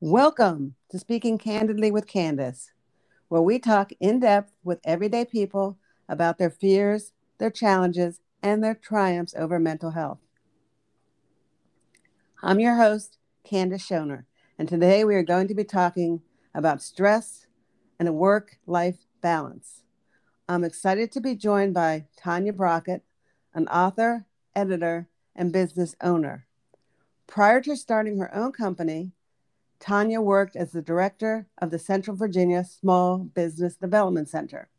Welcome to Speaking Candidly with Candace, where we talk in depth with everyday people about their fears, their challenges, and their triumphs over mental health. I'm your host, Candace Schoner, and today we are going to be talking about stress and a work-life balance. I'm excited to be joined by Tanya Brockett, an author, editor, and business owner. Prior to starting her own company, Tanya worked as the director of the Central Virginia Small Business Development Center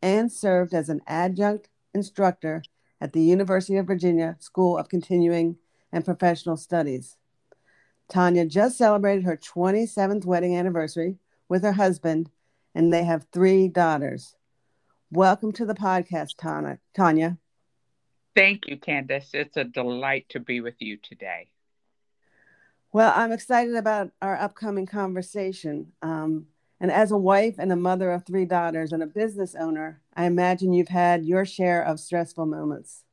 and served as an adjunct instructor at the University of Virginia School of Continuing and Professional Studies. Tanya just celebrated her 27th wedding anniversary with her husband, and they have 3 daughters. Welcome to the podcast, Tanya. Thank you, Candace. It's a delight to be with you today. Well, I'm excited about our upcoming conversation. And as a wife and a mother of 3 daughters and a business owner, I imagine you've had your share of stressful moments.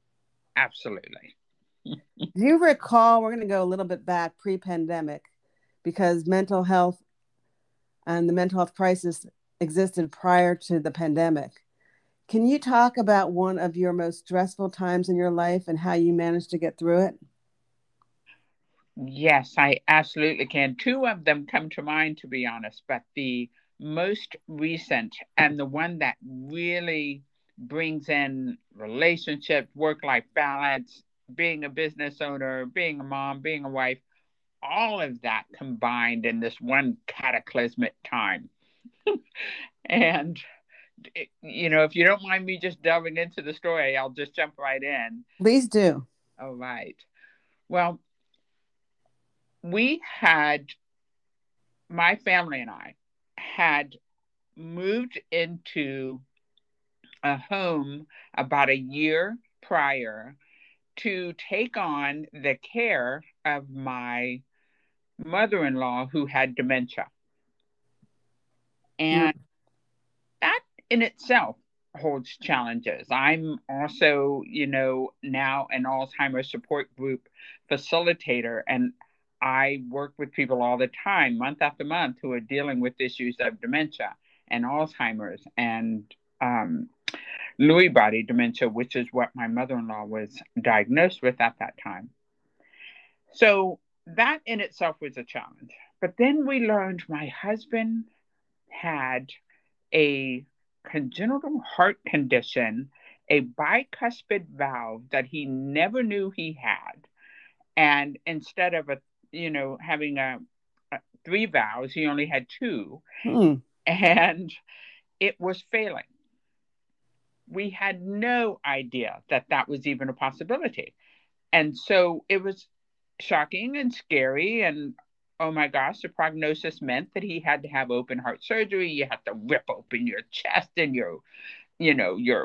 Absolutely. Do you recall, we're going to go a little bit back pre-pandemic, because mental health and the mental health crisis existed prior to the pandemic. Can you talk about one of your most stressful times in your life and how you managed to get through it? Yes, I absolutely can. 2 of them come to mind, to be honest, but the most recent and the one that really brings in relationships, work-life balance, being a business owner, being a mom, being a wife, all of that combined in this one cataclysmic time. And, you know, if you don't mind me just delving into the story, I'll just jump right in. Please do. All right. Well, my family and I had moved into a home about a year prior to take on the care of my mother-in-law who had dementia. And that in itself holds challenges. I'm also, you know, now an Alzheimer's support group facilitator, and I work with people all the time, month after month, who are dealing with issues of dementia and Alzheimer's and Lewy body dementia, which is what my mother-in-law was diagnosed with at that time. So that in itself was a challenge. But then we learned my husband had a congenital heart condition, a bicuspid valve that he never knew he had. And instead of having three valves, he only had 2, and it was failing. We had no idea that was even a possibility. And so it was shocking and scary. And oh my gosh, the prognosis meant that he had to have open heart surgery. You had to rip open your chest and your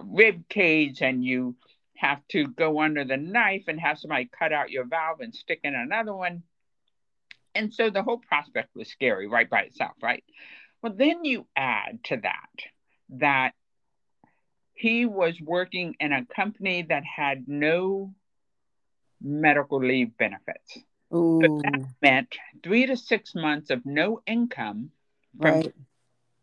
rib cage, and you have to go under the knife and have somebody cut out your valve and stick in another one. And so the whole prospect was scary right by itself, right? Well, then you add to that he was working in a company that had no medical leave benefits. Ooh. But that meant 3 to 6 months of no income from the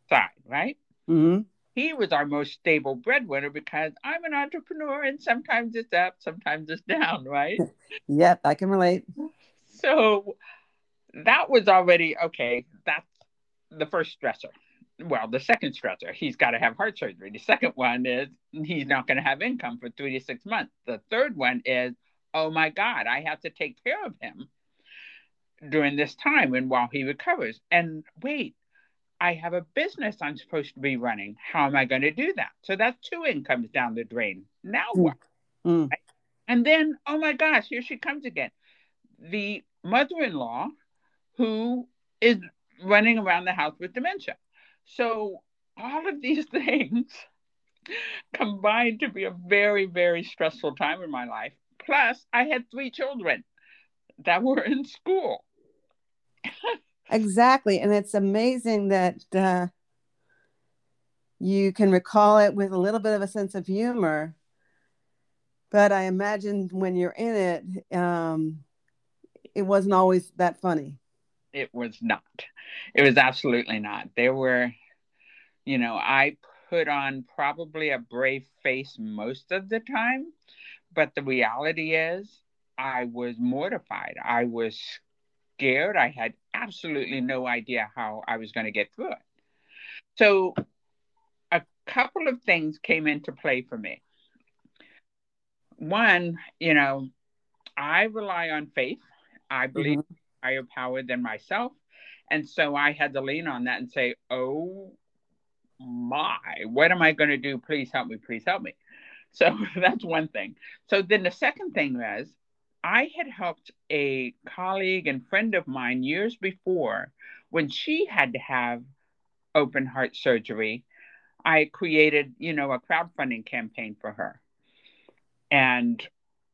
side, right? Mm-hmm. He was our most stable breadwinner because I'm an entrepreneur and sometimes it's up, sometimes it's down, right? Yep, I can relate. So that was already, okay, that's the first stressor. Well, the second stressor, he's got to have heart surgery. The second one is he's not going to have income for 3 to 6 months. The third one is, oh my God, I have to take care of him during this time and while he recovers. And wait, I have a business I'm supposed to be running. How am I going to do that? So that's 2 incomes down the drain. Now what? Right? And then, oh my gosh, here she comes again. The mother-in-law who is running around the house with dementia. So all of these things combined to be a very, very stressful time in my life. Plus, I had 3 children that were in school. Exactly. And it's amazing that you can recall it with a little bit of a sense of humor. But I imagine when you're in it, it wasn't always that funny. it was not. It was absolutely not. There were, you know, I put on probably a brave face most of the time, but the reality is I was mortified. I was scared. I had absolutely no idea how I was going to get through it. So a couple of things came into play for me. One, you know, I rely on faith. I believe in higher power than myself. And so I had to lean on that and say, oh my, what am I going to do? Please help me. Please help me. So that's one thing. So then the second thing was, I had helped a colleague and friend of mine years before when she had to have open heart surgery. I created, you know, a crowdfunding campaign for her. And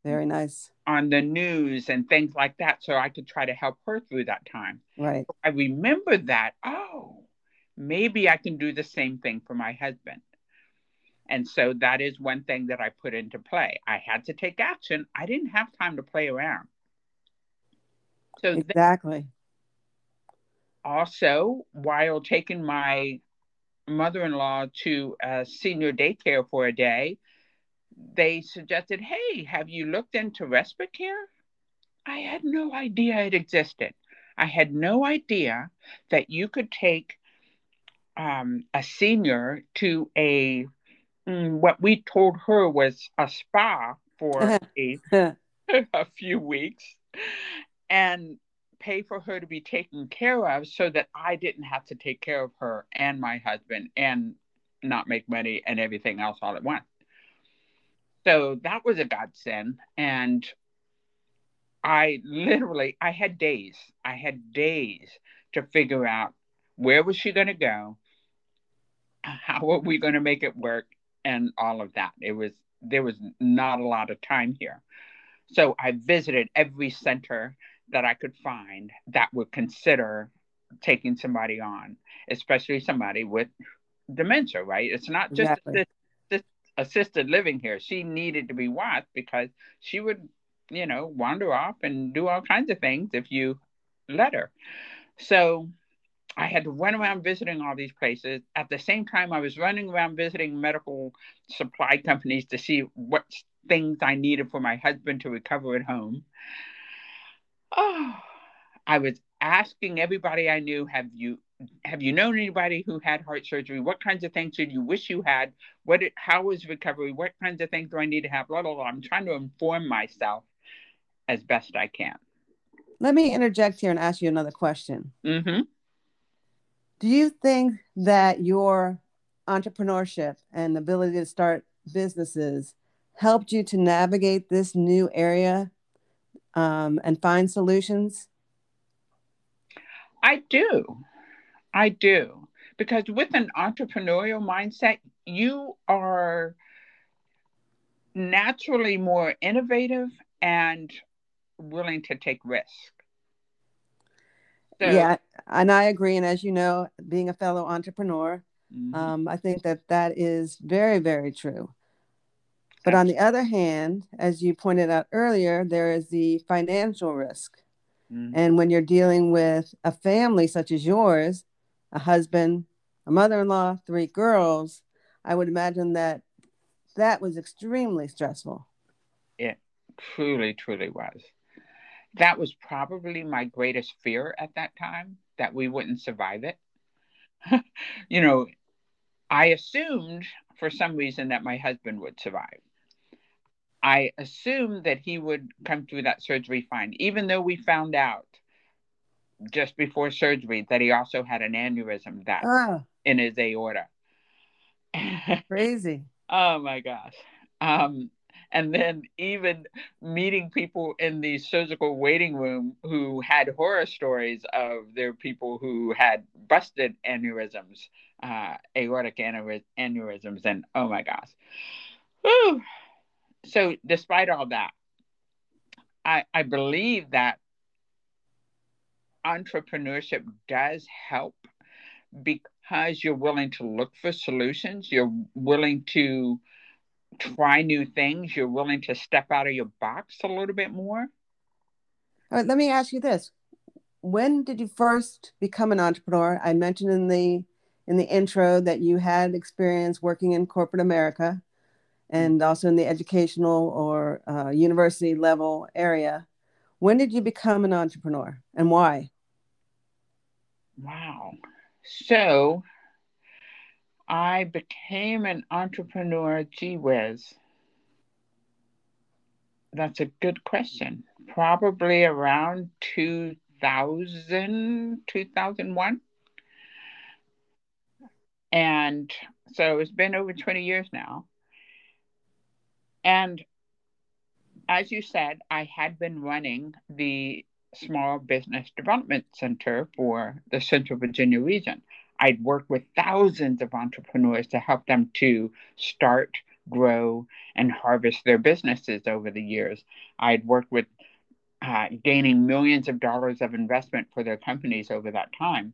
very nice on the news and things like that. So I could try to help her through that time. Right. I remembered that, oh, maybe I can do the same thing for my husband. And so that is one thing that I put into play. I had to take action. I didn't have time to play around. So exactly. Also, while taking my mother-in-law to a senior daycare for a day, they suggested, hey, have you looked into respite care? I had no idea it existed. I had no idea that you could take a senior to a, what we told her was a spa for a few weeks and pay for her to be taken care of so that I didn't have to take care of her and my husband and not make money and everything else all at once. So that was a godsend. And I had days. I had days to figure out where was she going to go? How are we going to make it work? And all of that. There was not a lot of time here. So I visited every center that I could find that would consider taking somebody on, especially somebody with dementia, right? It's not just assisted living here. She needed to be watched because she would, you know, wander off and do all kinds of things if you let her. So I had to run around visiting all these places. At the same time, I was running around visiting medical supply companies to see what things I needed for my husband to recover at home. Oh, I was asking everybody I knew, have you known anybody who had heart surgery? What kinds of things did you wish you had? How is recovery? What kinds of things do I need to have? Blah, blah, blah. I'm trying to inform myself as best I can. Let me interject here and ask you another question. Mm-hmm. Do you think that your entrepreneurship and ability to start businesses helped you to navigate this new area and find solutions? I do. Because with an entrepreneurial mindset, you are naturally more innovative and willing to take risks. So, yeah, and I agree. And as you know, being a fellow entrepreneur, I think that is very, very true. But on the other hand, as you pointed out earlier, there is the financial risk. Mm-hmm. And when you're dealing with a family such as yours, a husband, a mother-in-law, 3 girls, I would imagine that was extremely stressful. It truly, truly was. That was probably my greatest fear at that time, that we wouldn't survive it. You know, I assumed for some reason that my husband would survive. I assumed that he would come through that surgery fine, even though we found out just before surgery that he also had an aneurysm in his aorta. Crazy. Oh, my gosh. And then even meeting people in the surgical waiting room who had horror stories of their people who had busted aneurysms, aortic aneurysms, and oh my gosh. Whew. So despite all that, I believe that entrepreneurship does help because you're willing to look for solutions. You're willing to try new things. You're willing to step out of your box a little bit more. All right, let me ask you this. when did you first become an entrepreneur? I mentioned in the intro that you had experience working in corporate America and also in the educational or university level area. When did you become an entrepreneur and why? Wow. So I became an entrepreneur, gee whiz. That's a good question. Probably around 2000, 2001. And so it's been over 20 years now. And as you said, I had been running the Small Business Development Center for the Central Virginia region. I'd worked with thousands of entrepreneurs to help them to start, grow, and harvest their businesses over the years. I'd worked with gaining millions of dollars of investment for their companies over that time.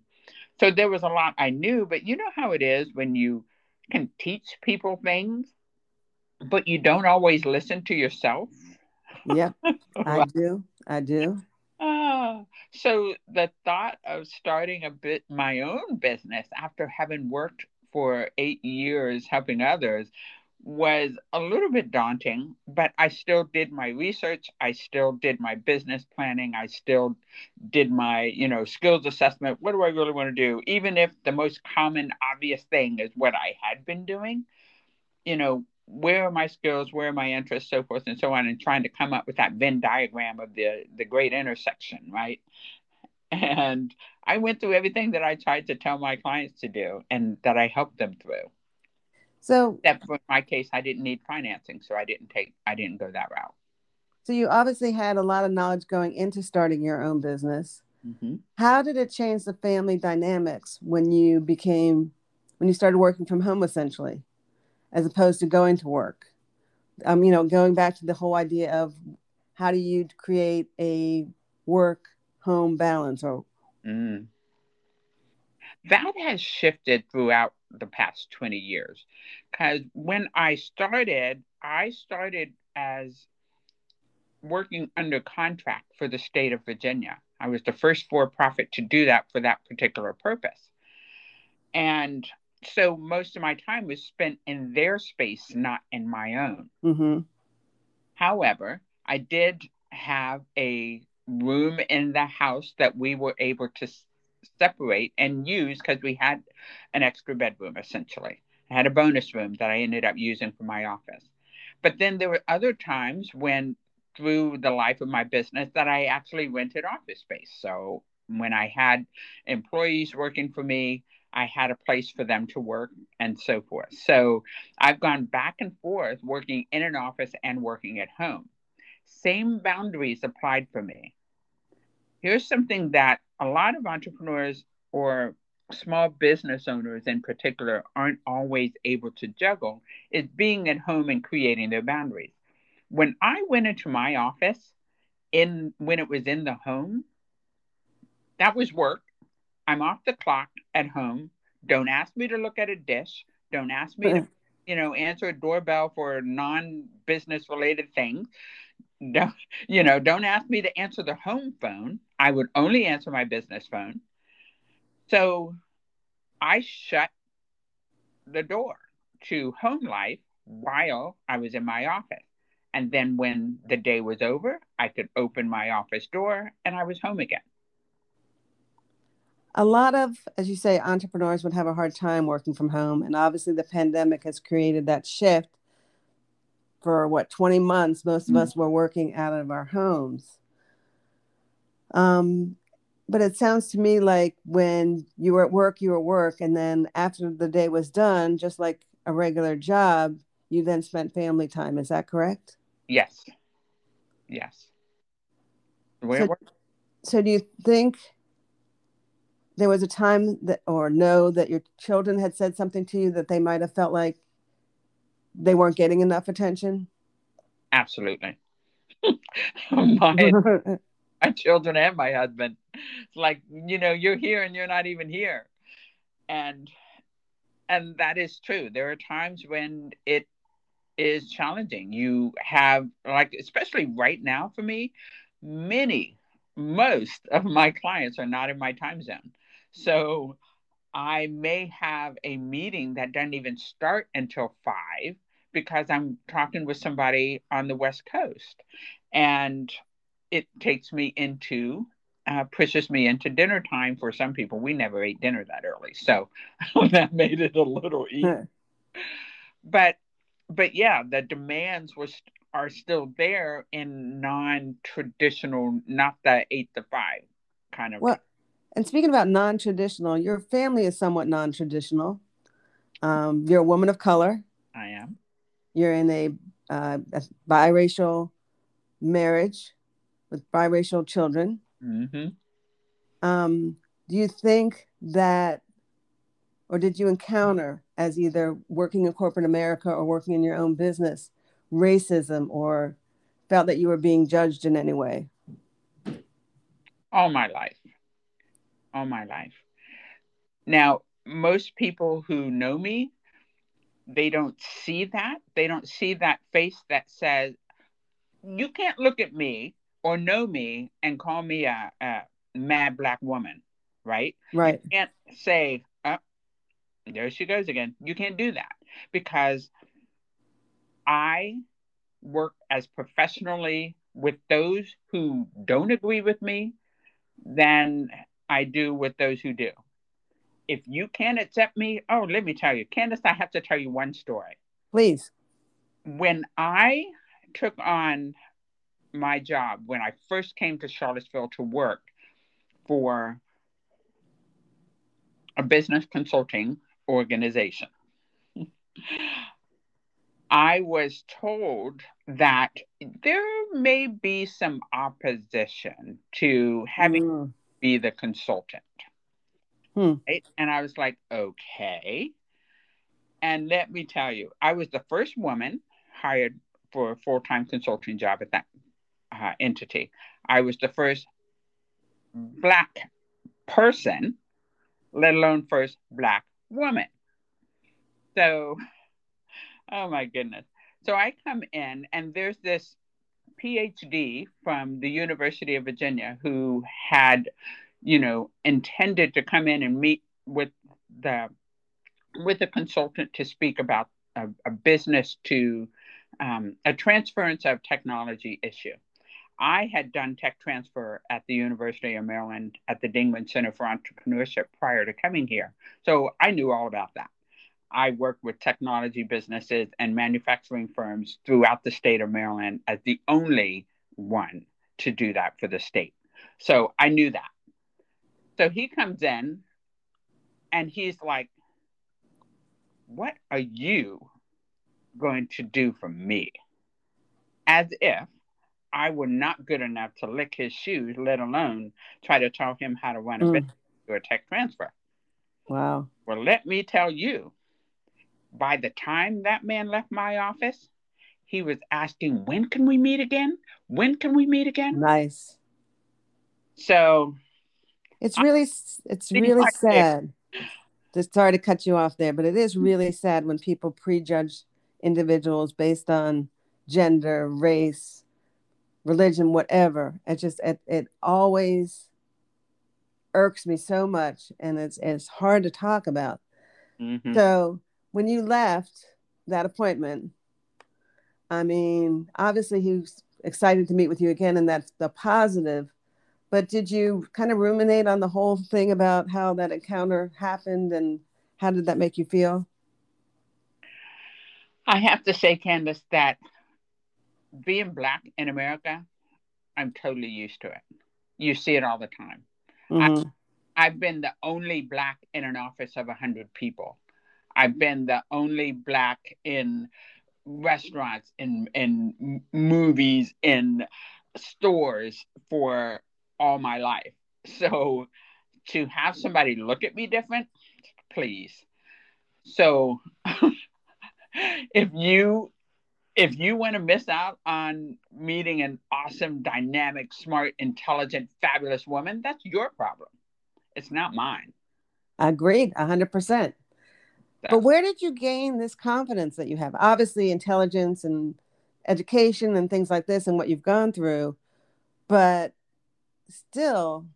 So there was a lot I knew, but you know how it is when you can teach people things, but you don't always listen to yourself. Yeah, I do. So the thought of starting my own business after having worked for 8 years helping others was a little bit daunting, but I still did my research. I still did my business planning. I still did my, skills assessment. What do I really want to do? Even if the most common, obvious thing is what I had been doing, where are my skills? Where are my interests? So forth and so on, and trying to come up with that Venn diagram of the great intersection, right? And I went through everything that I tried to tell my clients to do and that I helped them through. So except for in my case, I didn't need financing, so I didn't go that route. So you obviously had a lot of knowledge going into starting your own business. Mm-hmm. How did it change the family dynamics when you started working from home essentially, as opposed to going to work? Going back to the whole idea of how do you create a work-home balance? That has shifted throughout the past 20 years. Because when I started as working under contract for the state of Virginia. I was the first for-profit to do that for that particular purpose. And so most of my time was spent in their space, not in my own. Mm-hmm. However, I did have a room in the house that we were able to separate and use because we had an extra bedroom, essentially. I had a bonus room that I ended up using for my office. But then there were other times when, through the life of my business, that I actually rented office space. So when I had employees working for me, I had a place for them to work and so forth. So I've gone back and forth working in an office and working at home. Same boundaries applied for me. Here's something that a lot of entrepreneurs or small business owners in particular aren't always able to juggle is being at home and creating their boundaries. When I went into my office when it was in the home, that was work. I'm off the clock at home. Don't ask me to look at a dish. Don't ask me to, answer a doorbell for non-business related things. Don't ask me to answer the home phone. I would only answer my business phone. So I shut the door to home life while I was in my office. And then when the day was over, I could open my office door and I was home again. A lot of, as you say, entrepreneurs would have a hard time working from home. And obviously the pandemic has created that shift. For 20 months, most of us were working out of our homes. But it sounds to me like when you were at work. And then after the day was done, just like a regular job, you then spent family time. Is that correct? Yes. So do you think there was a time that your children had said something to you that they might have felt like they weren't getting enough attention? Absolutely. my children and my husband. It's like, you're here and you're not even here. And that is true. There are times when it is challenging. You have, especially right now for me, many most of my clients are not in my time zone. So I may have a meeting that doesn't even start until 5 because I'm talking with somebody on the West Coast, and it takes me into, pushes me into dinner time. For some people, we never ate dinner that early, so that made it a little easier. But yeah, the demands are still there in non-traditional, not the 8 to 5 kind of. Well, and speaking about non-traditional, your family is somewhat non-traditional. You're a woman of color. I am. You're in a biracial marriage with biracial children. Mm-hmm. Do you think that, or did you encounter as either working in corporate America or working in your own business, racism, or felt that you were being judged in any way? All my life. All my life. Now, most people who know me, they don't see that. They don't see that face that says, you can't look at me or know me and call me a mad Black woman, right? Right. You can't say, oh, there she goes again. You can't do that, because I work as professionally with those who don't agree with me than I do with those who do. If you can't accept me, oh, let me tell you, Candace, I have to tell you one story. Please. When I took on my job, when I first came to Charlottesville to work for a business consulting organization, I was told that there may be some opposition to having be the consultant. Right? And I was like, okay. And let me tell you, I was the first woman hired for a full-time consulting job at that entity. I was the first Black person, let alone first Black woman. So, oh my goodness. So I come in, and there's this PhD from the University of Virginia who had, you know, intended to come in and meet with a consultant to speak about a business to a transference of technology issue. I had done tech transfer at the University of Maryland at the Dingman Center for Entrepreneurship prior to coming here. So I knew all about that. I worked with technology businesses and manufacturing firms throughout the state of Maryland as the only one to do that for the state. So I knew that. So he comes in and he's like, what are you going to do for me? As if I were not good enough to lick his shoes, let alone try to tell him how to run a business or a tech transfer. Wow. Well, let me tell you, by the time that man left my office, he was asking, when can we meet again? When can we meet again? Nice. So it's really sad. Just sorry to cut you off there, but it is really sad when people prejudge individuals based on gender, race, religion, whatever. It always irks me so much, and it's hard to talk about. Mm-hmm. So when you left that appointment, I mean, obviously he was excited to meet with you again, and that's the positive, but did you kind of ruminate on the whole thing about how that encounter happened, and how did that make you feel? I have to say, Candace, that being Black in America, I'm totally used to it. You see it all the time. Mm-hmm. I've been the only Black in an office of 100 people. I've been the only Black in restaurants, in movies, in stores for all my life. So to have somebody look at me different, please. So if you want to miss out on meeting an awesome, dynamic, smart, intelligent, fabulous woman, that's your problem. It's not mine. Agreed, 100%. But where did you gain this confidence that you have? Obviously, intelligence and education and things like this and what you've gone through. But still,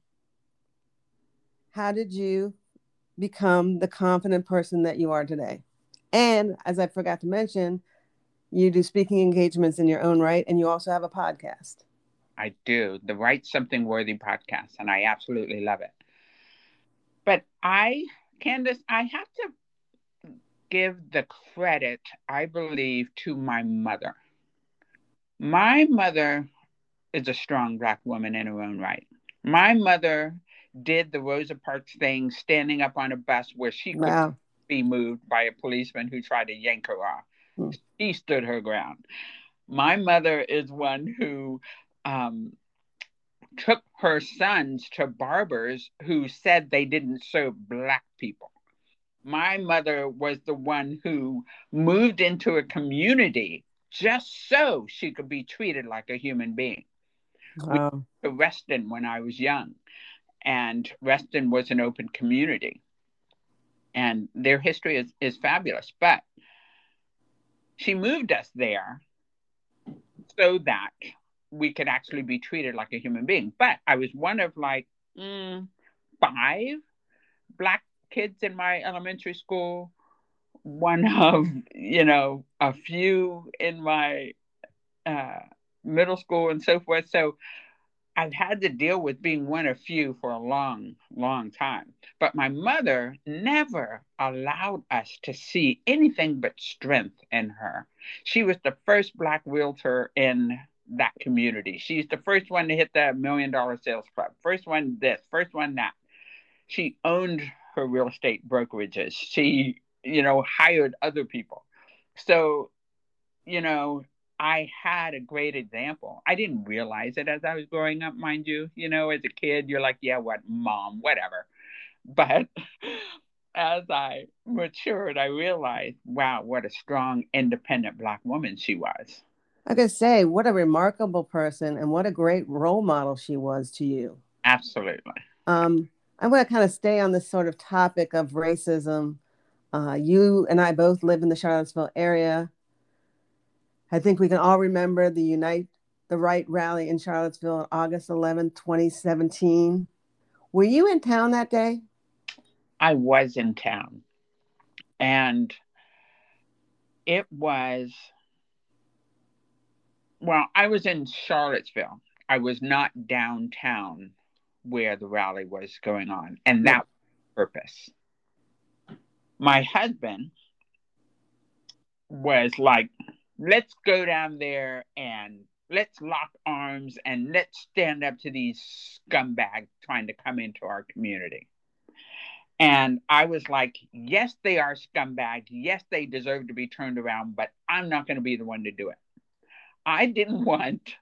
how did you become the confident person that you are today? And as I forgot to mention, you do speaking engagements in your own right, and you also have a podcast. I do, the Write Something Worthy podcast, and I absolutely love it. But Candace, I have to give the credit, I believe, to my mother. My mother is a strong Black woman in her own right. My mother did the Rosa Parks thing, standing up on a bus where she could be moved by a policeman who tried to yank her off. Mm. She stood her ground. My mother is one who took her sons to barbers who said they didn't serve Black people. My mother was the one who moved into a community just so she could be treated like a human being. Wow. We went to Reston when I was young, and Reston was an open community, and their history is fabulous. But she moved us there so that we could actually be treated like a human being. But I was one of like 5 Black kids in my elementary school, one of, you know, a few in my middle school and so forth. So I've had to deal with being one of few for a long, long time. But my mother never allowed us to see anything but strength in her. She was the first Black realtor in that community. She's the first one to hit the $1 million sales club. First one this, first one that. She owned her real estate brokerages. She, you know, hired other people. So, you know, I had a great example. I didn't realize it as I was growing up, mind you. You know, as a kid, you're like, yeah, what, mom, whatever. But as I matured, I realized, wow, what a strong, independent Black woman she was. I could say, what a remarkable person and what a great role model she was to you. Absolutely. I want to kind of stay on this sort of topic of racism. You and I both live in the Charlottesville area. I think we can all remember the Unite the Right rally in Charlottesville on August 11, 2017. Were you in town that day? I was in town. And it was, well, I was in Charlottesville. I was not downtown where the rally was going on. And that was the purpose. My husband was like, let's go down there and let's lock arms and let's stand up to these scumbags trying to come into our community. And I was like, yes, they are scumbags. Yes, they deserve to be turned around, but I'm not going to be the one to do it. I didn't want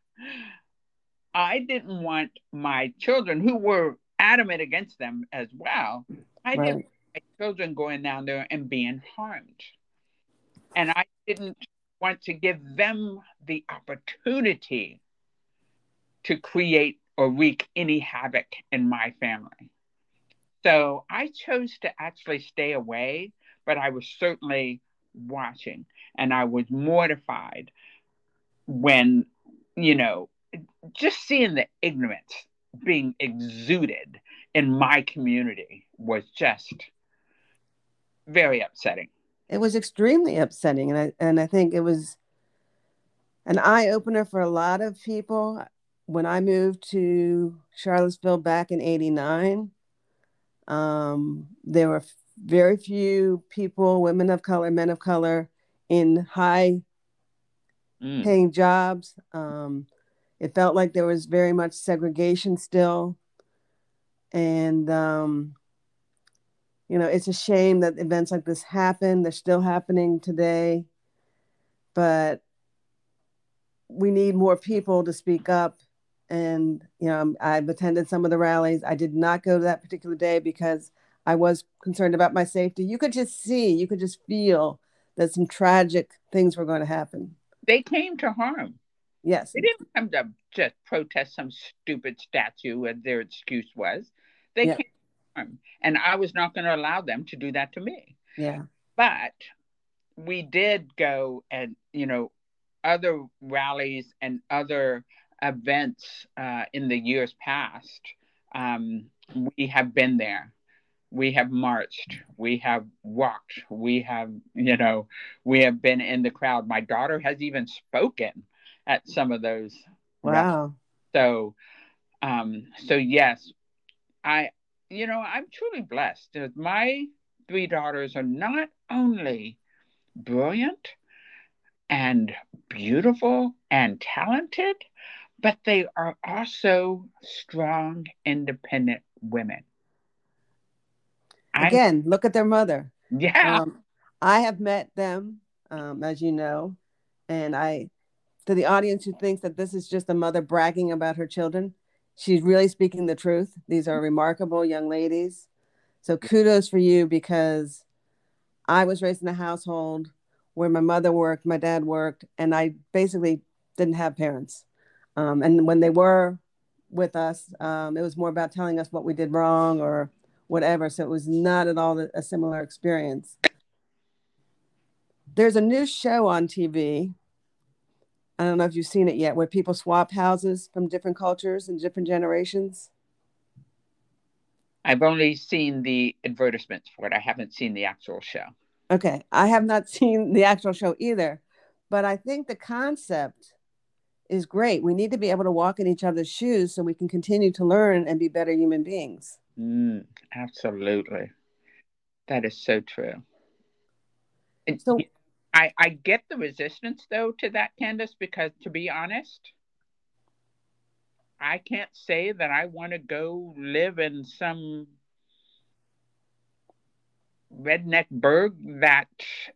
my children, who were adamant against them as well. I didn't want my children going down there and being harmed. And I didn't want to give them the opportunity to create or wreak any havoc in my family. So I chose to actually stay away, but I was certainly watching, and I was mortified when, you know, just seeing the ignorance being exuded in my community was just very upsetting. It was extremely upsetting, and I think it was an eye-opener for a lot of people. When I moved to Charlottesville back in '89, there were very few people, women of color, men of color, in high-paying jobs. It felt like there was very much segregation still, and you know, it's a shame that events like this happen. They're still happening today. But we need more people to speak up. And, you know, I've attended some of the rallies. I did not go to that particular day because I was concerned about my safety. You could just feel that some tragic things were going to happen. They came to harm. Yes. They didn't come to just protest some stupid statue, as their excuse was. They came. And I was not going to allow them to do that to me. Yeah. But we did go and, you know, other rallies and other events in the years past, we have been there. We have marched, we have walked, we have, you know, we have been in the crowd. My daughter has even spoken at some of those. Wow. So yes, I'm truly blessed. My three daughters are not only brilliant and beautiful and talented, but they are also strong, independent women. Again, look at their mother. Yeah. I have met them, as you know, and to the audience who thinks that this is just a mother bragging about her children, she's really speaking the truth. These are remarkable young ladies. So kudos for you, because I was raised in a household where my mother worked, my dad worked, and I basically didn't have parents. And when they were with us, it was more about telling us what we did wrong or whatever. So it was not at all a similar experience. There's a new show on TV. I don't know if you've seen it yet, where people swap houses from different cultures and different generations. I've only seen the advertisements for it. I haven't seen the actual show. Okay. I have not seen the actual show either, but I think the concept is great. We need to be able to walk in each other's shoes so we can continue to learn and be better human beings. Absolutely. That is so true. And so I get the resistance, though, to that, Candace, because to be honest, I can't say that I want to go live in some redneck burg that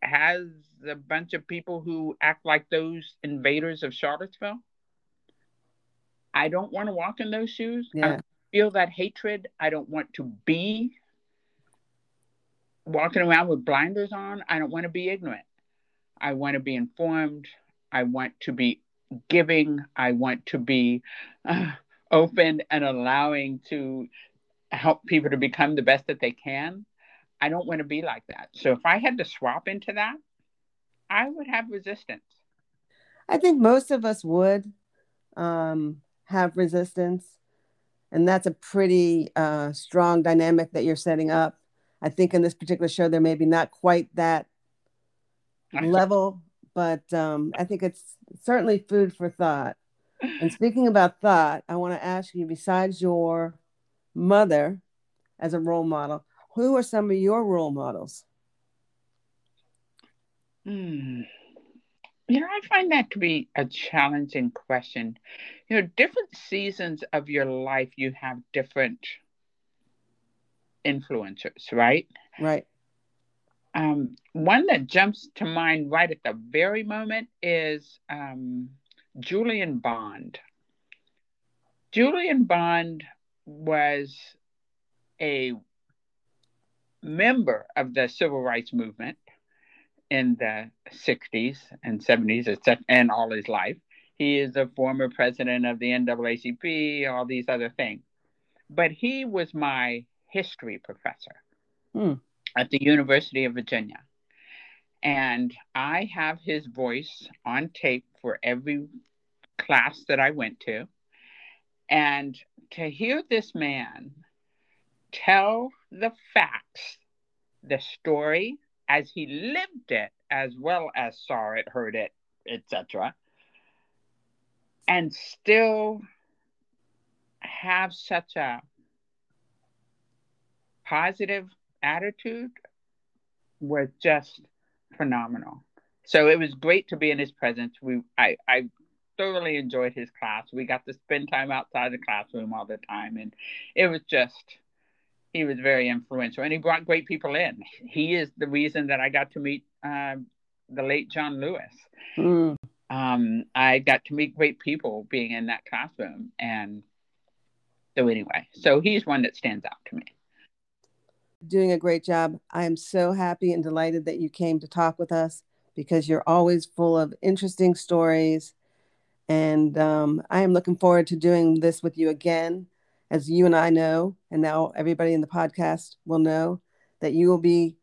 has a bunch of people who act like those invaders of Charlottesville. I don't want to walk in those shoes. Yeah. I feel that hatred. I don't want to be walking around with blinders on. I don't want to be ignorant. I want to be informed. I want to be giving. I want to be open and allowing to help people to become the best that they can. I don't want to be like that. So if I had to swap into that, I would have resistance. I think most of us would have resistance. And that's a pretty strong dynamic that you're setting up. I think in this particular show, there may be not quite that level, but I think it's certainly food for thought. And speaking about thought, I want to ask you, besides your mother as a role model, who are some of your role models? You know, I find that to be a challenging question. You know, different seasons of your life, you have different influencers, right? Right. One that jumps to mind right at the very moment is Julian Bond. Julian Bond was a member of the civil rights movement in the 60s and 70s and all his life. He is a former president of the NAACP, all these other things. But he was my history professor. At the University of Virginia. And I have his voice on tape for every class that I went to. And to hear this man tell the facts, the story as he lived it, as well as saw it, heard it, etc., and still have such a positive attitude was just phenomenal. So it was great to be in his presence. I thoroughly enjoyed his class. We got to spend time outside the classroom all the time, and it was just, he was very influential, and he brought great people in. He is the reason that I got to meet the late John Lewis. I got to meet great people being in that classroom, and so anyway, so he's one that stands out to me. Doing a great job. I am so happy and delighted that you came to talk with us, because you're always full of interesting stories. And I am looking forward to doing this with you again. As you and I know, and now everybody in the podcast will know, that you will be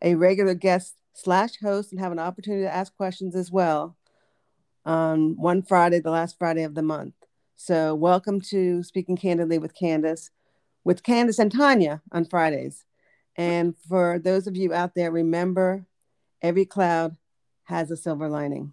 a regular guest / host and have an opportunity to ask questions as well on one Friday, the last Friday of the month. So welcome to Speaking Candidly with Candace and Tanya on Fridays. And for those of you out there, remember, every cloud has a silver lining.